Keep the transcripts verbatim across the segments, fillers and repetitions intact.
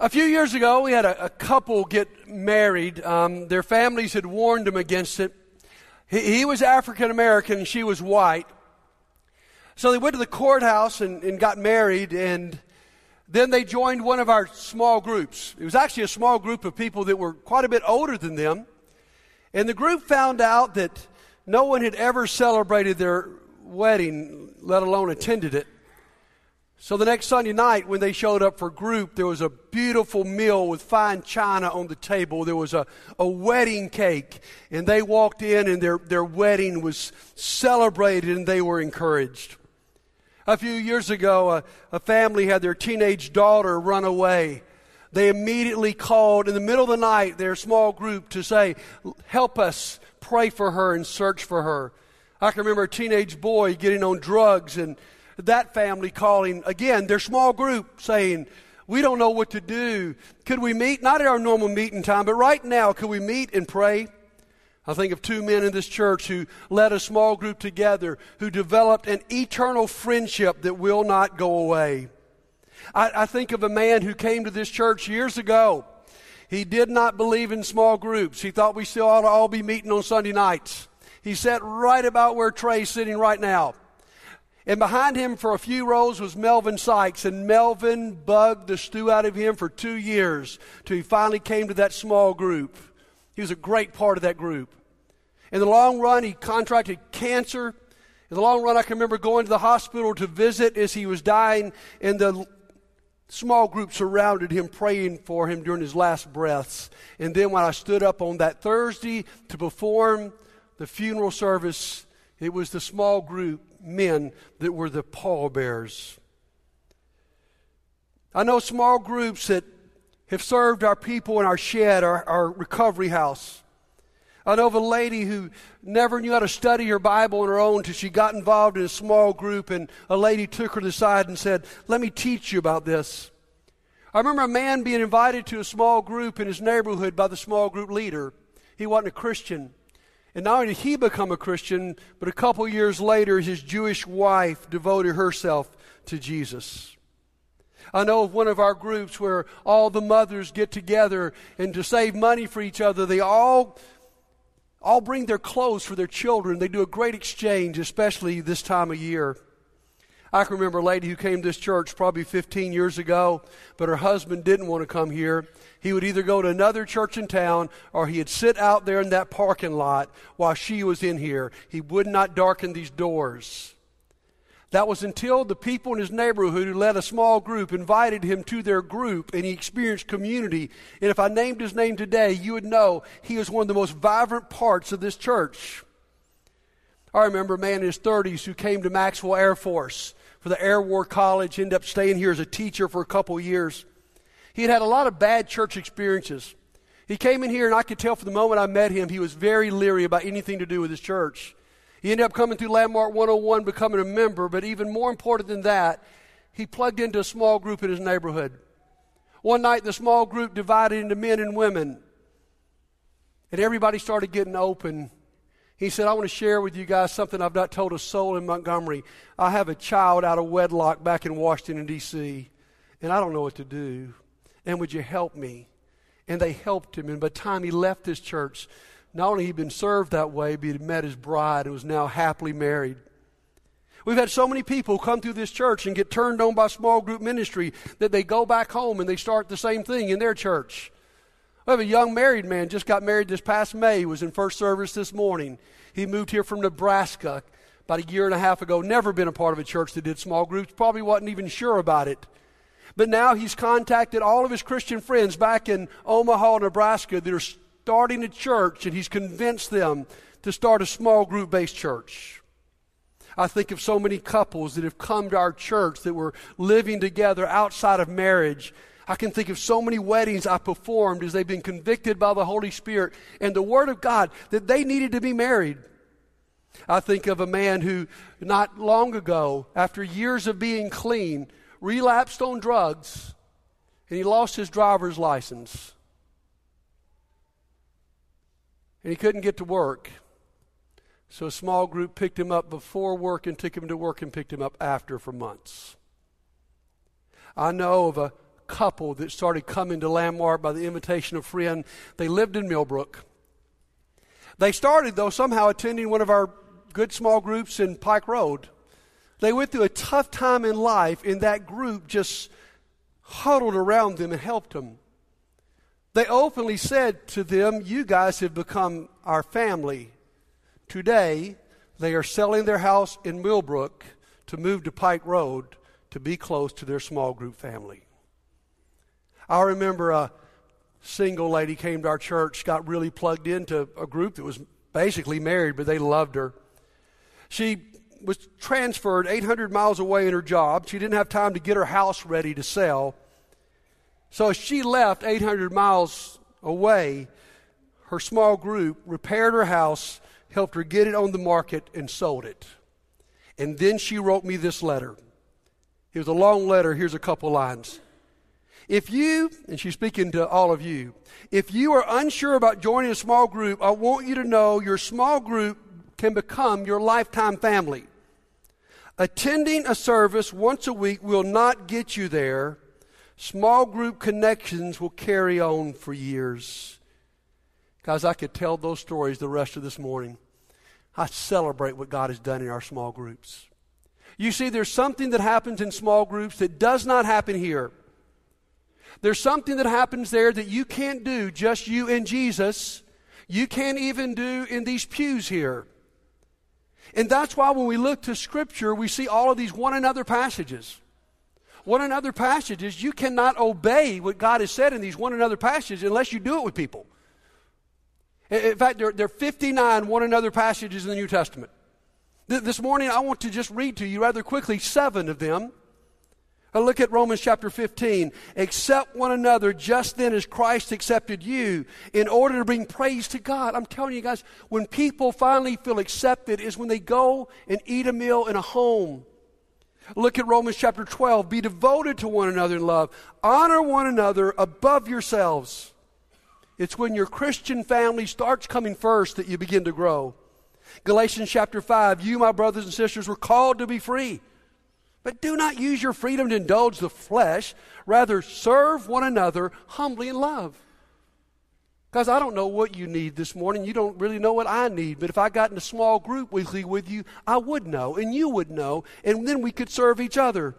A few years ago, we had a, a couple get married. Um, their families had warned them against it. He, he was African-American, and she was white. So they went to the courthouse and, and got married, and then they joined one of our small groups. It was actually a small group of people that were quite a bit older than them. And the group found out that no one had ever celebrated their wedding, let alone attended it. So the next Sunday night when they showed up for group, there was a beautiful meal with fine china on the table. There was a, a wedding cake, and they walked in, and their, their wedding was celebrated, and they were encouraged. A few years ago, a, a family had their teenage daughter run away. They immediately called in the middle of the night their small group to say, help us pray for her and search for her. I can remember a teenage boy getting on drugs, and that family calling, again, their small group, saying, we don't know what to do. Could we meet? Not at our normal meeting time, but right now, could we meet and pray? I think of two men in this church who led a small group together, who developed an eternal friendship that will not go away. I, I think of a man who came to this church years ago. He did not believe in small groups. He thought we still ought to all be meeting on Sunday nights. He sat right about where Trey's sitting right now. And behind him for a few rows was Melvin Sykes, and Melvin bugged the stew out of him for two years till he finally came to that small group. He was a great part of that group. In the long run, he contracted cancer. In the long run, I can remember going to the hospital to visit as he was dying, and the small group surrounded him, praying for him during his last breaths. And then when I stood up on that Thursday to perform the funeral service, it was the small group men that were the pallbearers. I know small groups that have served our people in our shed, our, our recovery house. I know of a lady who never knew how to study her Bible on her own until she got involved in a small group, and a lady took her to the side and said, let me teach you about this. I remember a man being invited to a small group in his neighborhood by the small group leader. He wasn't a Christian. And not only did he become a Christian, but a couple years later, his Jewish wife devoted herself to Jesus. I know of one of our groups where all the mothers get together, and to save money for each other, they all, all bring their clothes for their children. They do a great exchange, especially this time of year. I can remember a lady who came to this church probably fifteen years ago, but her husband didn't want to come here. He would either go to another church in town, or he'd sit out there in that parking lot while she was in here. He would not darken these doors. That was until the people in his neighborhood who led a small group invited him to their group, and he experienced community. And if I named his name today, you would know he was one of the most vibrant parts of this church. I remember a man in his thirties who came to Maxwell Air Force for the Air War College, ended up staying here as a teacher for a couple years. He had had a lot of bad church experiences. He came in here, and I could tell from the moment I met him, he was very leery about anything to do with his church. He ended up coming through Landmark one oh one, becoming a member, but even more important than that, he plugged into a small group in his neighborhood. One night, the small group divided into men and women, and everybody started getting open. He said, I want to share with you guys something I've not told a soul in Montgomery. I have a child out of wedlock back in Washington, D C, and I don't know what to do. And would you help me? And they helped him. And by the time he left this church, not only had he been served that way, but he had met his bride and was now happily married. We've had so many people come through this church and get turned on by small group ministry that they go back home and they start the same thing in their church. I have a young married man, just got married this past May, was in first service this morning. He moved here from Nebraska about a year and a half ago, never been a part of a church that did small groups, probably wasn't even sure about it. But now he's contacted all of his Christian friends back in Omaha, Nebraska that are starting a church, and he's convinced them to start a small group-based church. I think of so many couples that have come to our church that were living together outside of marriage. I can think of so many weddings I performed as they've been convicted by the Holy Spirit and the Word of God that they needed to be married. I think of a man who not long ago, after years of being clean, relapsed on drugs, and he lost his driver's license. And he couldn't get to work. So a small group picked him up before work and took him to work and picked him up after for months. I know of a couple that started coming to Landmark by the invitation of a friend. They lived in Millbrook. They started, though, somehow attending one of our good small groups in Pike Road. They went through a tough time in life, and that group just huddled around them and helped them. They openly said to them, "You guys have become our family." Today, they are selling their house in Millbrook to move to Pike Road to be close to their small group family. I remember a single lady came to our church, got really plugged into a group that was basically married, but they loved her. She was transferred eight hundred miles away in her job. She didn't have time to get her house ready to sell. So she left eight hundred miles away. Her small group repaired her house, helped her get it on the market, and sold it. And then she wrote me this letter. It was a long letter. Here's a couple lines. If you, and she's speaking to all of you, if you are unsure about joining a small group, I want you to know your small group can become your lifetime family. Attending a service once a week will not get you there. Small group connections will carry on for years. Guys, I could tell those stories the rest of this morning. I celebrate what God has done in our small groups. You see, there's something that happens in small groups that does not happen here. There's something that happens there that you can't do, just you and Jesus. You can't even do in these pews here. And that's why when we look to Scripture, we see all of these one another passages. One another passages, you cannot obey what God has said in these one another passages unless you do it with people. In fact, there are fifty-nine one another passages in the New Testament. This morning, I want to just read to you rather quickly seven of them. Now look at Romans chapter fifteen. Accept one another just then as Christ accepted you in order to bring praise to God. I'm telling you guys, when people finally feel accepted is when they go and eat a meal in a home. Look at Romans chapter twelve. Be devoted to one another in love. Honor one another above yourselves. It's when your Christian family starts coming first that you begin to grow. Galatians chapter five. You, my brothers and sisters, were called to be free. But do not use your freedom to indulge the flesh. Rather, serve one another humbly in love. Guys, I don't know what you need this morning. You don't really know what I need. But if I got in a small group weekly with you, I would know, and you would know, and then we could serve each other.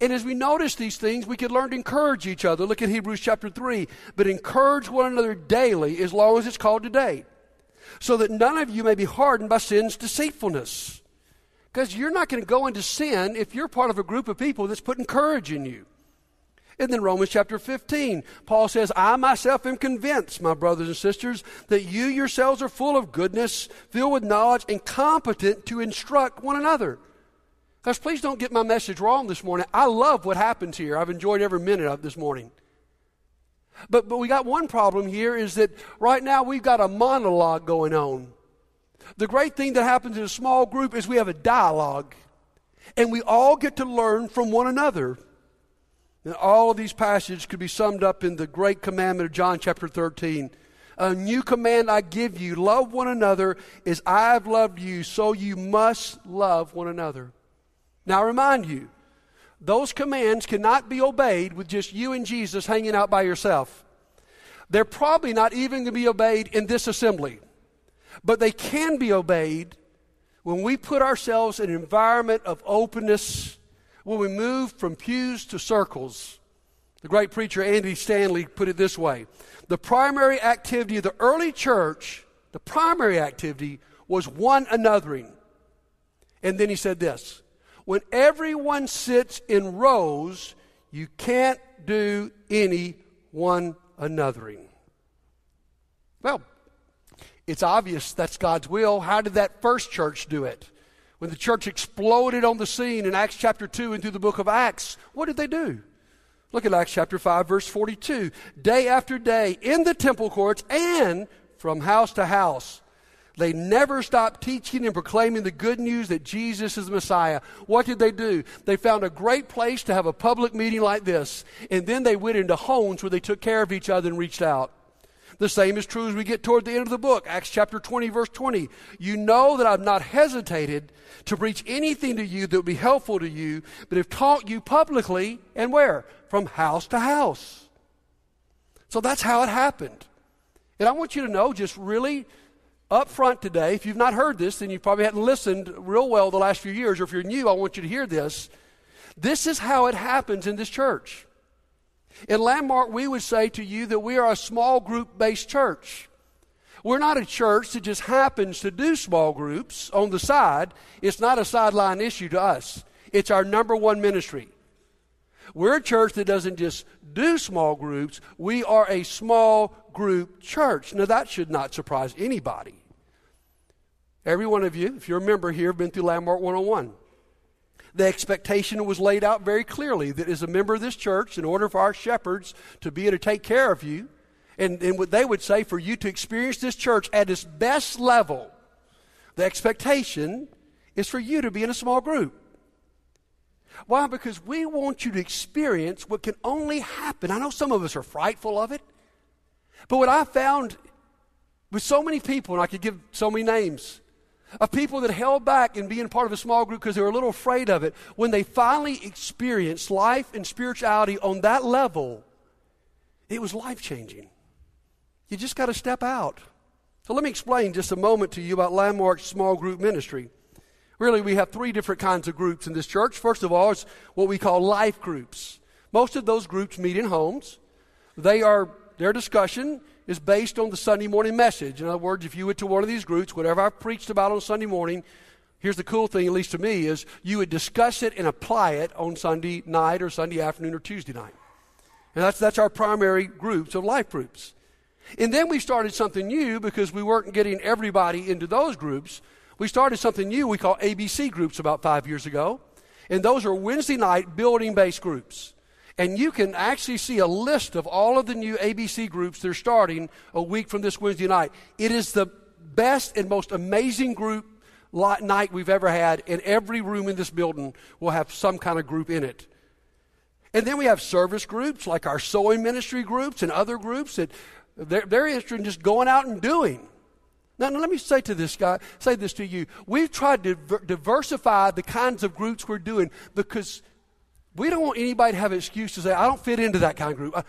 And as we notice these things, we could learn to encourage each other. Look at Hebrews chapter three. But encourage one another daily, as long as it's called today, so that none of you may be hardened by sin's deceitfulness. Because you're not going to go into sin if you're part of a group of people that's putting courage in you. And then Romans chapter fifteen, Paul says, I myself am convinced, my brothers and sisters, that you yourselves are full of goodness, filled with knowledge, and competent to instruct one another. Guys, please don't get my message wrong this morning. I love what happens here. I've enjoyed every minute of this morning. But, but we got one problem here is that right now we've got a monologue going on. The great thing that happens in a small group is we have a dialogue, and we all get to learn from one another. And all of these passages could be summed up in the great commandment of John chapter thirteen. A new command I give you, love one another as I have loved you, so you must love one another. Now I remind you, those commands cannot be obeyed with just you and Jesus hanging out by yourself. They're probably not even going to be obeyed in this assembly. But they can be obeyed when we put ourselves in an environment of openness, when we move from pews to circles. The great preacher Andy Stanley put it this way. The primary activity of the early church, the primary activity was one anothering. And then he said this, when everyone sits in rows, you can't do any one anothering. Well, it's obvious that's God's will. How did that first church do it? When the church exploded on the scene in Acts chapter two and through the book of Acts, what did they do? Look at Acts chapter five, verse forty-two. Day after day, in the temple courts and from house to house, they never stopped teaching and proclaiming the good news that Jesus is the Messiah. What did they do? They found a great place to have a public meeting like this, and then they went into homes where they took care of each other and reached out. The same is true as we get toward the end of the book. Acts chapter twenty, verse twenty. You know that I've not hesitated to preach anything to you that would be helpful to you, but have taught you publicly and where? from house to house. So that's how it happened. And I want you to know, just really up front today, if you've not heard this, then you probably hadn't listened real well the last few years, or if you're new, I want you to hear this. This is how it happens in this church. In Landmark, we would say to you that we are a small group-based church. We're not a church that just happens to do small groups on the side. It's not a sideline issue to us. It's our number one ministry. We're a church that doesn't just do small groups. We are a small group church. Now, that should not surprise anybody. Every one of you, if you're a member here, have been through Landmark one oh one. The expectation was laid out very clearly that as a member of this church, in order for our shepherds to be able to take care of you, and, and what they would say, for you to experience this church at its best level, the expectation is for you to be in a small group. Why? Because we want you to experience what can only happen. I know some of us are frightful of it, but what I found with so many people, and I could give so many names, of people that held back in being part of a small group because they were a little afraid of it, when they finally experienced life and spirituality on that level, it was life-changing. You just got to step out. So let me explain just a moment to you about Landmark's small group ministry. Really, we have three different kinds of groups in this church. First of all, it's what we call life groups. Most of those groups meet in homes. They are, their discussion is based on the Sunday morning message. In other words, if you went to one of these groups, whatever I've preached about on Sunday morning, here's the cool thing, at least to me, is you would discuss it and apply it on Sunday night or Sunday afternoon or Tuesday night. And that's, that's our primary groups of life groups. And then we started something new because we weren't getting everybody into those groups. We started something new we call A B C groups about five years ago. And those are Wednesday night building-based groups. And you can actually see a list of all of the new A B C groups they're starting a week from this Wednesday night. It is the best and most amazing group night we've ever had, and every room in this building will have some kind of group in it. And then we have service groups like our sewing ministry groups and other groups that they're, they're interested in just going out and doing. Now, now let me say to this guy, say this to you. We've tried to diversify the kinds of groups we're doing because we don't want anybody to have an excuse to say, I don't fit into that kind of group. I,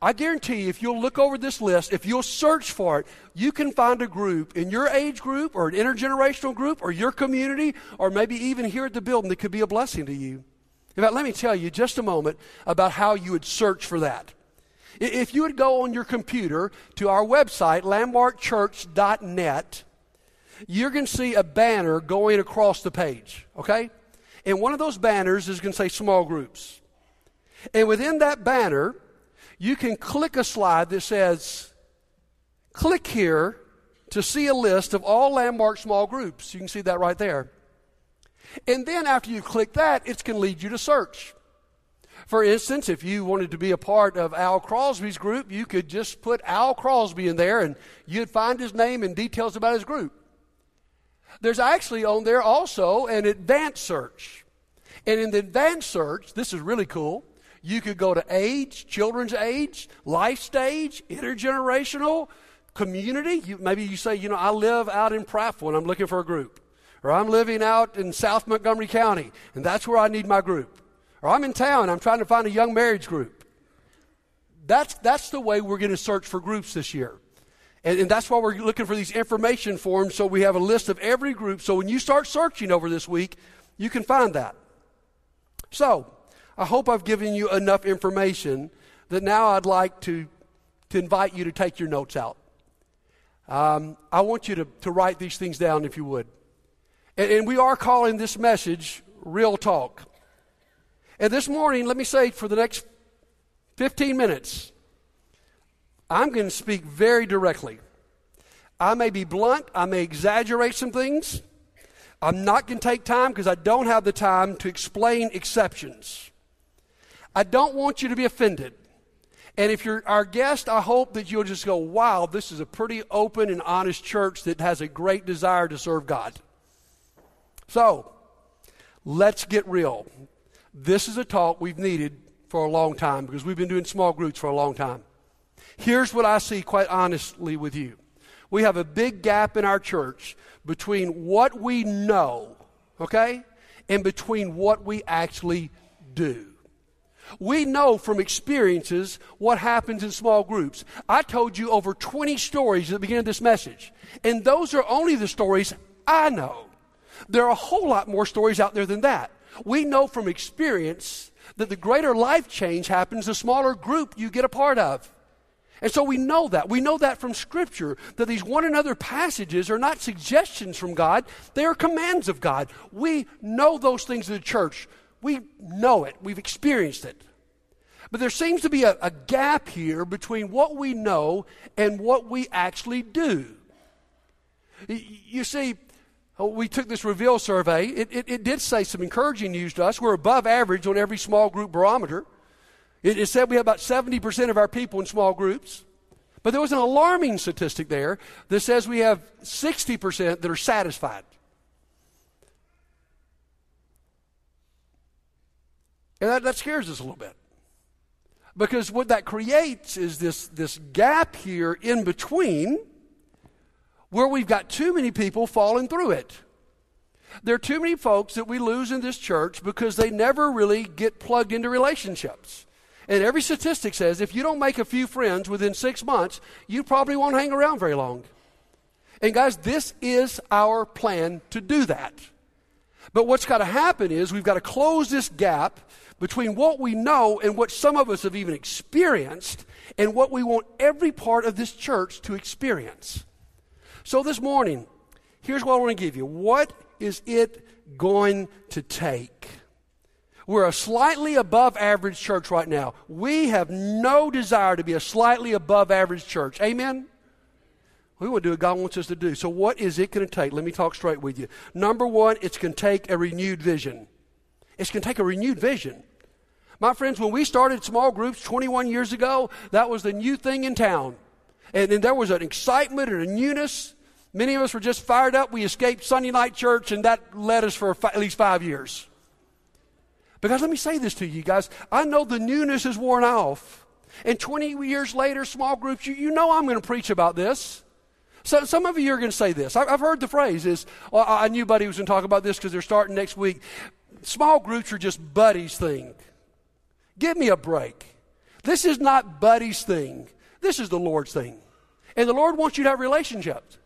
I guarantee you, if you'll look over this list, if you'll search for it, you can find a group in your age group or an intergenerational group or your community or maybe even here at the building that could be a blessing to you. In fact, let me tell you just a moment about how you would search for that. If you would go on your computer to our website, landmark church dot net, you're going to see a banner going across the page, okay? And one of those banners is going to say small groups. And within that banner, you can click a slide that says, click here to see a list of all Landmark small groups. You can see that right there. And then after you click that, it's going to lead you to search. For instance, if you wanted to be a part of Al Crosby's group, you could just put Al Crosby in there and you'd find his name and details about his group. There's actually on there also an advanced search. And in the advanced search, this is really cool, you could go to age, children's age, life stage, intergenerational, community. You, maybe you say, you know, I live out in Pfafftown and I'm looking for a group. Or I'm living out in South Montgomery County, and that's where I need my group. Or I'm in town and I'm trying to find a young marriage group. That's, that's the way we're going to search for groups this year. And, and that's why we're looking for these information forms, so we have a list of every group. So when you start searching over this week, you can find that. So I hope I've given you enough information that now I'd like to, to invite you to take your notes out. Um, I want you to, to write these things down if you would. And, and we are calling this message Real Talk. And this morning, let me say for the next fifteen minutes, I'm going to speak very directly. I may be blunt. I may exaggerate some things. I'm not going to take time because I don't have the time to explain exceptions. I don't want you to be offended. And if you're our guest, I hope that you'll just go, wow, this is a pretty open and honest church that has a great desire to serve God. So, let's get real. This is a talk we've needed for a long time because we've been doing small groups for a long time. Here's what I see quite honestly with you. We have a big gap in our church between what we know, okay, and between what we actually do. We know from experiences what happens in small groups. I told you over twenty stories at the beginning of this message, and those are only the stories I know. There are a whole lot more stories out there than that. We know from experience that the greater life change happens the smaller group you get a part of. And so we know that. We know that from Scripture, that these one another passages are not suggestions from God. They are commands of God. We know those things in the church. We know it. We've experienced it. But there seems to be a, a gap here between what we know and what we actually do. You see, we took this Reveal survey. It, it, it did say some encouraging news to us. We're above average on every small group barometer. It, it said we have about seventy percent of our people in small groups. But there was an alarming statistic there that says we have sixty percent that are satisfied. And that, that scares us a little bit. Because what that creates is this, this gap here in between where we've got too many people falling through it. There are too many folks that we lose in this church because they never really get plugged into relationships. And every statistic says if you don't make a few friends within six months, you probably won't hang around very long. And guys, this is our plan to do that. But what's got to happen is we've got to close this gap between what we know and what some of us have even experienced and what we want every part of this church to experience. So this morning, here's what I want to give you. What is it going to take? We're a slightly above average church right now. We have no desire to be a slightly above average church. Amen? We want to do what God wants us to do. So what is it going to take? Let me talk straight with you. Number one, it's going to take a renewed vision. It's going to take a renewed vision. My friends, when we started small groups twenty-one years ago, that was the new thing in town. And, and there was an excitement and a newness. Many of us were just fired up. We escaped Sunday night church, and that led us for fi- at least five years. Because let me say this to you guys. I know the newness is worn off. And twenty years later, small groups, you, you know I'm going to preach about this. So some of you are going to say this. I've heard the phrase is, well, I knew Buddy was going to talk about this because they're starting next week. Small groups are just Buddy's thing. Give me a break. This is not Buddy's thing. This is the Lord's thing. And the Lord wants you to have relationships.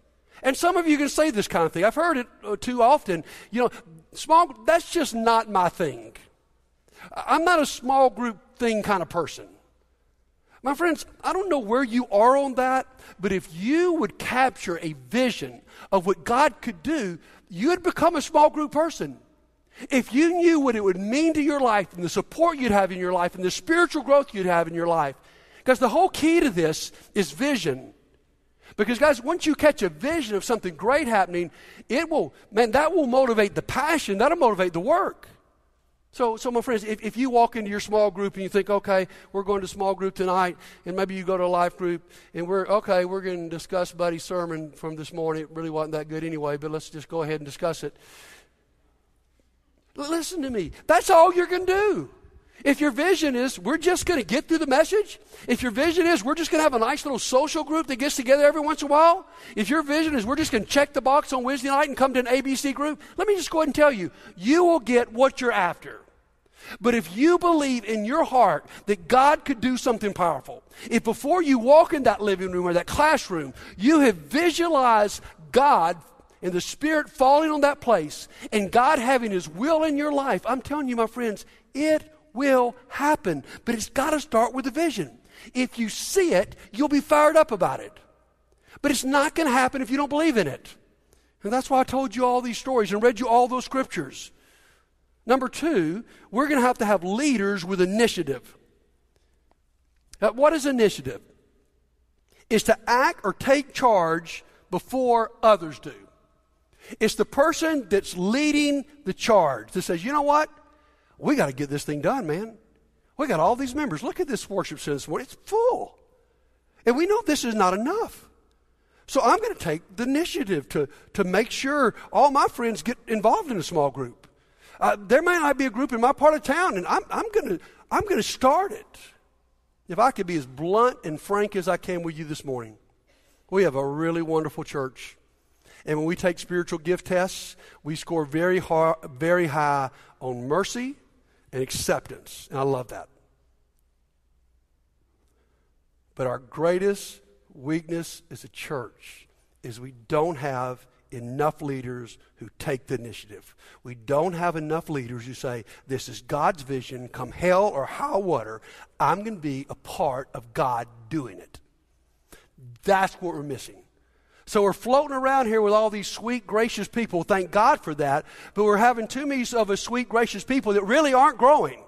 And some of you can say this kind of thing. I've heard it too often. You know, small, that's just not my thing. I'm not a small group thing kind of person. My friends, I don't know where you are on that, but if you would capture a vision of what God could do, you'd become a small group person. If you knew what it would mean to your life and the support you'd have in your life and the spiritual growth you'd have in your life, because the whole key to this is vision. Because, guys, once you catch a vision of something great happening, it will, man, that will motivate the passion. That'll motivate the work. So, so my friends, if, if you walk into your small group and you think, okay, we're going to small group tonight, and maybe you go to a life group, and we're, okay, we're going to discuss Buddy's sermon from this morning. It really wasn't that good anyway, but let's just go ahead and discuss it. L- listen to me. That's all you're going to do. If your vision is we're just going to get through the message, if your vision is we're just going to have a nice little social group that gets together every once in a while, if your vision is we're just going to check the box on Wednesday night and come to an A B C group, let me just go ahead and tell you, you will get what you're after. But if you believe in your heart that God could do something powerful, if before you walk in that living room or that classroom, you have visualized God and the Spirit falling on that place and God having His will in your life, I'm telling you, my friends, it will happen, but it's got to start with a vision. If you see it, you'll be fired up about it. But it's not going to happen if you don't believe in it. And that's why I told you all these stories and read you all those scriptures. Number two, we're going to have to have leaders with initiative. Now, what is initiative? It's to act or take charge before others do. It's the person that's leading the charge that says, you know what? We got to get this thing done, man. We got all these members. Look at this worship center this morning. It's full. And we know this is not enough. So I'm going to take the initiative to, to make sure all my friends get involved in a small group. Uh, there may not be a group in my part of town, and I'm, I'm going to I'm going to start it. If I could be as blunt and frank as I can with you this morning, we have a really wonderful church. And when we take spiritual gift tests, we score very hard, very high on mercy and acceptance, and I love that. But our greatest weakness as a church is we don't have enough leaders who take the initiative. We don't have enough leaders who say, this is God's vision, come hell or high water, I'm going to be a part of God doing it. That's what we're missing. So we're floating around here with all these sweet, gracious people. Thank God for that. But we're having too many of us sweet, gracious people that really aren't growing.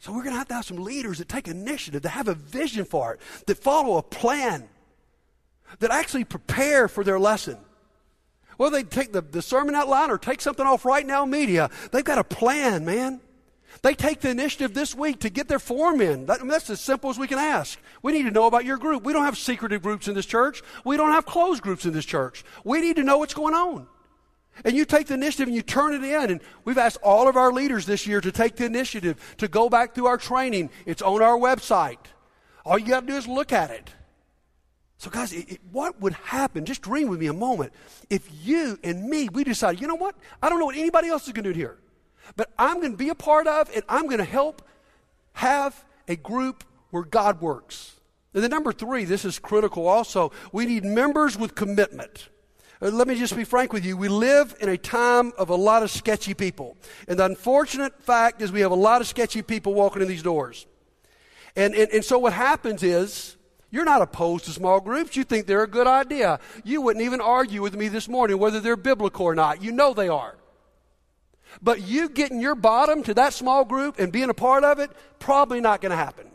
So we're going to have to have some leaders that take initiative, that have a vision for it, that follow a plan, that actually prepare for their lesson. Whether they take the, the sermon outline or take something off Right Now Media, they've got a plan, man. They take the initiative this week to get their form in. That, I mean, that's as simple as we can ask. We need to know about your group. We don't have secretive groups in this church. We don't have closed groups in this church. We need to know what's going on. And you take the initiative and you turn it in. And we've asked all of our leaders this year to take the initiative to go back through our training. It's on our website. All you got to do is look at it. So guys, it, it, what would happen, just dream with me a moment, if you and me, we decided, you know what? I don't know what anybody else is going to do here. But I'm going to be a part of, and I'm going to help have a group where God works. And then number three, this is critical also, we need members with commitment. Let me just be frank with you. We live in a time of a lot of sketchy people. And the unfortunate fact is we have a lot of sketchy people walking in these doors. And, and, and so what happens is, you're not opposed to small groups. You think they're a good idea. You wouldn't even argue with me this morning whether they're biblical or not. You know they are. But you getting your bottom to that small group and being a part of it, probably not going to happen.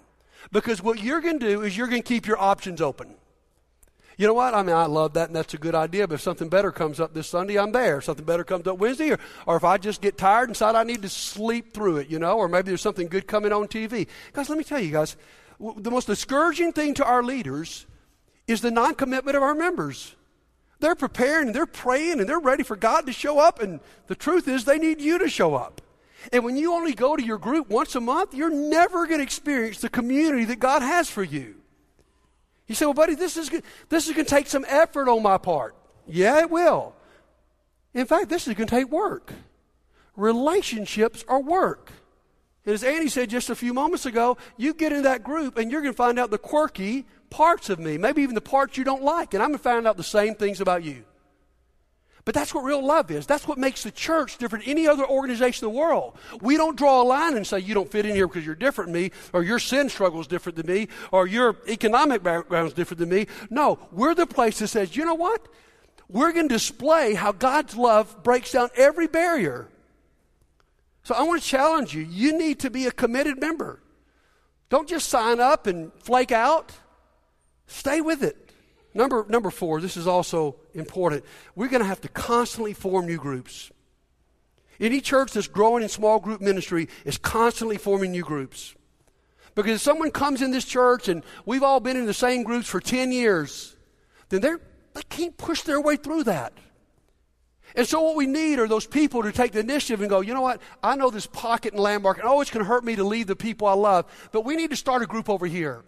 Because what you're going to do is you're going to keep your options open. You know what? I mean, I love that, and that's a good idea, but if something better comes up this Sunday, I'm there. If something better comes up Wednesday, or, or if I just get tired and decide I need to sleep through it, you know, or maybe there's something good coming on T V. Guys, let me tell you guys, w- the most discouraging thing to our leaders is the non-commitment of our members. They're preparing, and they're praying, and they're ready for God to show up, and the truth is they need you to show up. And when you only go to your group once a month, you're never going to experience the community that God has for you. You say, well, buddy, this is this is going to take some effort on my part. Yeah, it will. In fact, this is going to take work. Relationships are work. And as Annie said just a few moments ago, you get in that group, and you're going to find out the quirky parts of me, maybe even the parts you don't like, and I'm going to find out the same things about you. But that's what real love is. That's what makes the church different than any other organization in the world. We don't draw a line and say, you don't fit in here because you're different than me, or your sin struggle is different than me, or your economic background is different than me. No, we're the place that says, you know what? We're going to display how God's love breaks down every barrier. So I want to challenge you. You need to be a committed member. Don't just sign up and flake out. Stay with it. Number number four, this is also important. We're going to have to constantly form new groups. Any church that's growing in small group ministry is constantly forming new groups. Because if someone comes in this church and we've all been in the same groups for ten years, then they're, they can't push their way through that. And so what we need are those people to take the initiative and go, you know what, I know this pocket in Landmark, and oh, it's going to hurt me to leave the people I love, but we need to start a group over here.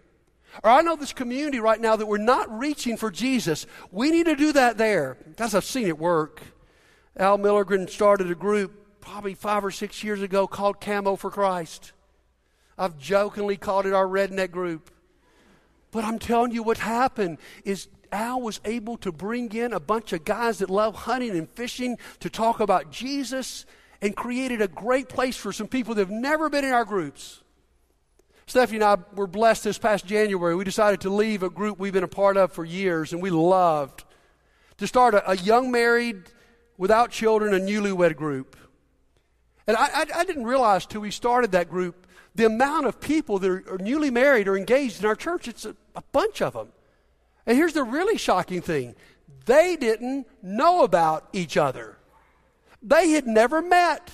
Or I know this community right now that we're not reaching for Jesus. We need to do that there. Guys, I've seen it work. Al Milligren started a group probably five or six years ago called Camo for Christ. I've jokingly called it our redneck group. But I'm telling you what happened is Al was able to bring in a bunch of guys that love hunting and fishing to talk about Jesus and created a great place for some people that have never been in our groups. Stephanie and I were blessed this past January. We decided to leave a group we've been a part of for years and we loved to start a, a young married, without children, a newlywed group. And I, I, I didn't realize till we started that group the amount of people that are, are newly married or engaged in our church. It's a, a bunch of them. And here's the really shocking thing. They didn't know about each other. They had never met.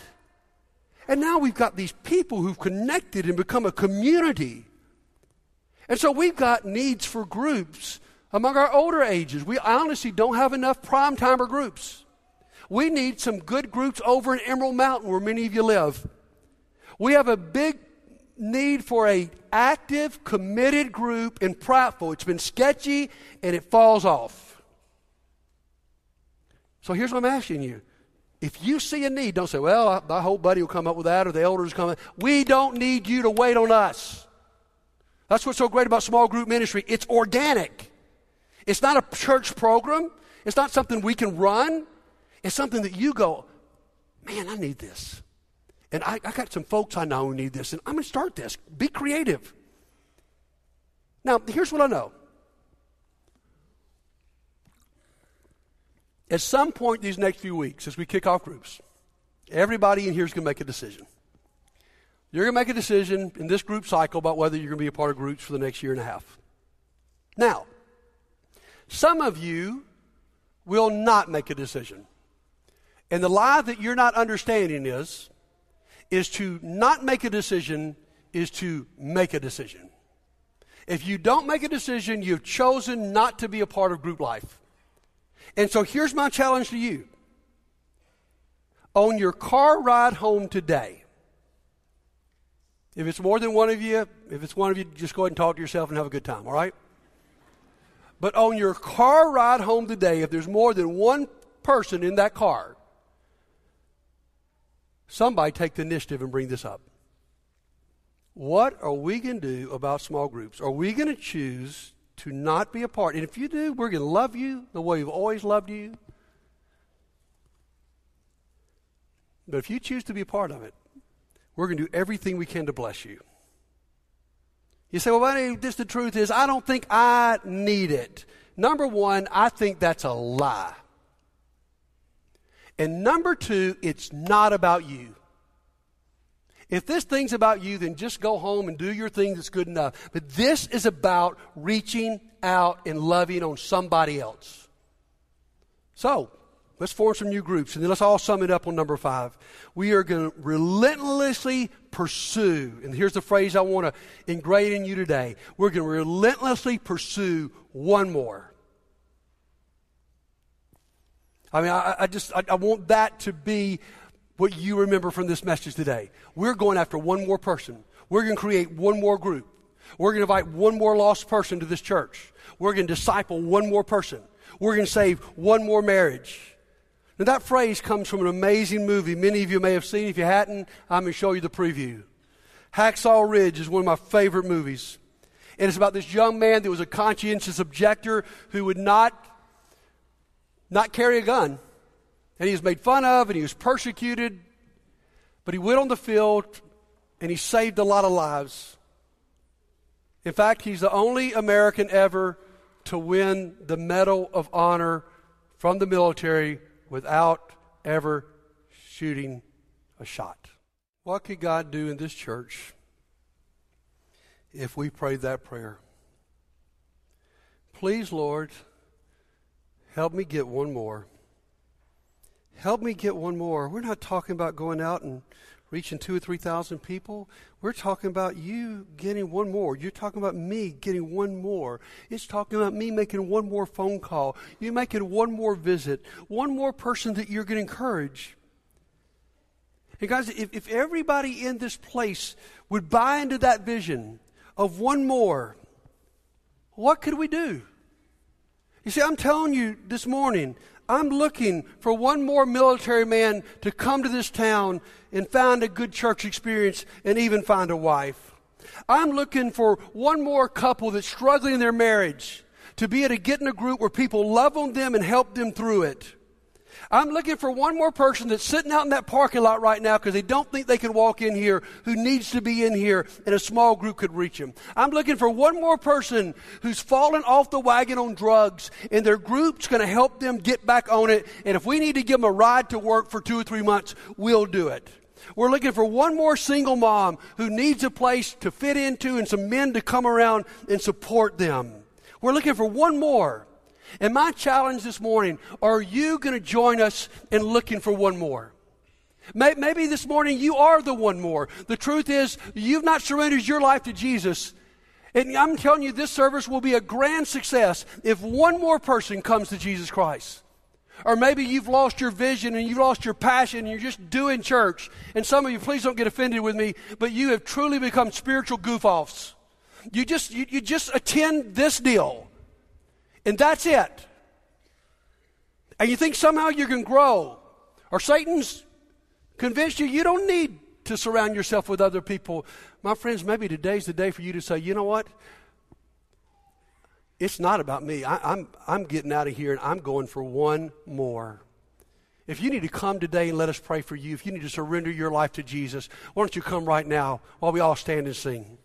And now we've got these people who've connected and become a community. And so we've got needs for groups among our older ages. We honestly don't have enough prime-timer groups. We need some good groups over in Emerald Mountain where many of you live. We have a big need for an active, committed group in Prattville. It's been sketchy, and it falls off. So here's what I'm asking you. If you see a need, don't say, well, my whole buddy will come up with that or the elders come up. We don't need you to wait on us. That's what's so great about small group ministry. It's organic. It's not a church program. It's not something we can run. It's something that you go, man, I need this. And I, I got some folks I know who need this, and I'm going to start this. Be creative. Now, here's what I know. At some point these next few weeks, as we kick off groups, everybody in here is going to make a decision. You're going to make a decision in this group cycle about whether you're going to be a part of groups for the next year and a half. Now, some of you will not make a decision. And the lie that you're not understanding is, is to not make a decision is to make a decision. If you don't make a decision, you've chosen not to be a part of group life. And so here's my challenge to you. On your car ride home today, if it's more than one of you, if it's one of you, just go ahead and talk to yourself and have a good time, all right? But on your car ride home today, if there's more than one person in that car, somebody take the initiative and bring this up. What are we going to do about small groups? Are we going to choose to not be a part? And if you do, we're going to love you the way we've always loved you. But if you choose to be a part of it, we're going to do everything we can to bless you. You say, well, buddy, this the truth is, I don't think I need it. Number one, I think that's a lie. And number two, it's not about you. If this thing's about you, then just go home and do your thing that's good enough. But this is about reaching out and loving on somebody else. So, let's form some new groups, and then let's all sum it up on number five. We are going to relentlessly pursue, and here's the phrase I want to engrave in you today. We're going to relentlessly pursue one more. I mean, I, I just, I, I want that to be what you remember from this message today. We're going after one more person. We're going to create one more group. We're going to invite one more lost person to this church. We're going to disciple one more person. We're going to save one more marriage. Now, that phrase comes from an amazing movie many of you may have seen. If you hadn't, I'm going to show you the preview. Hacksaw Ridge is one of my favorite movies. And it's about this young man that was a conscientious objector who would not not carry a gun. And he was made fun of, and he was persecuted. But he went on the field, and he saved a lot of lives. In fact, he's the only American ever to win the Medal of Honor from the military without ever shooting a shot. What could God do in this church if we prayed that prayer? Please, Lord, help me get one more. Help me get one more. We're not talking about going out and reaching two or three thousand people. We're talking about you getting one more. You're talking about me getting one more. It's talking about me making one more phone call. You making one more visit. One more person that you're going to encourage. And guys, if, if everybody in this place would buy into that vision of one more, what could we do? You see, I'm telling you this morning, I'm looking for one more military man to come to this town and find a good church experience and even find a wife. I'm looking for one more couple that's struggling in their marriage to be able to get in a group where people love on them and help them through it. I'm looking for one more person that's sitting out in that parking lot right now because they don't think they can walk in here, who needs to be in here, and a small group could reach them. I'm looking for one more person who's fallen off the wagon on drugs, and their group's going to help them get back on it. And if we need to give them a ride to work for two or three months, we'll do it. We're looking for one more single mom who needs a place to fit into and some men to come around and support them. We're looking for one more. And my challenge this morning, are you going to join us in looking for one more? Maybe this morning you are the one more. The truth is, you've not surrendered your life to Jesus. And I'm telling you, this service will be a grand success if one more person comes to Jesus Christ. Or maybe you've lost your vision and you've lost your passion and you're just doing church. And some of you, please don't get offended with me, but you have truly become spiritual goof-offs. You just, you, you just attend this deal. And that's it. And you think somehow you can grow. Or Satan's convinced you you don't need to surround yourself with other people. My friends, maybe today's the day for you to say, you know what? It's not about me. I, I'm I'm getting out of here, and I'm going for one more. If you need to come today and let us pray for you, if you need to surrender your life to Jesus, why don't you come right now while we all stand and sing.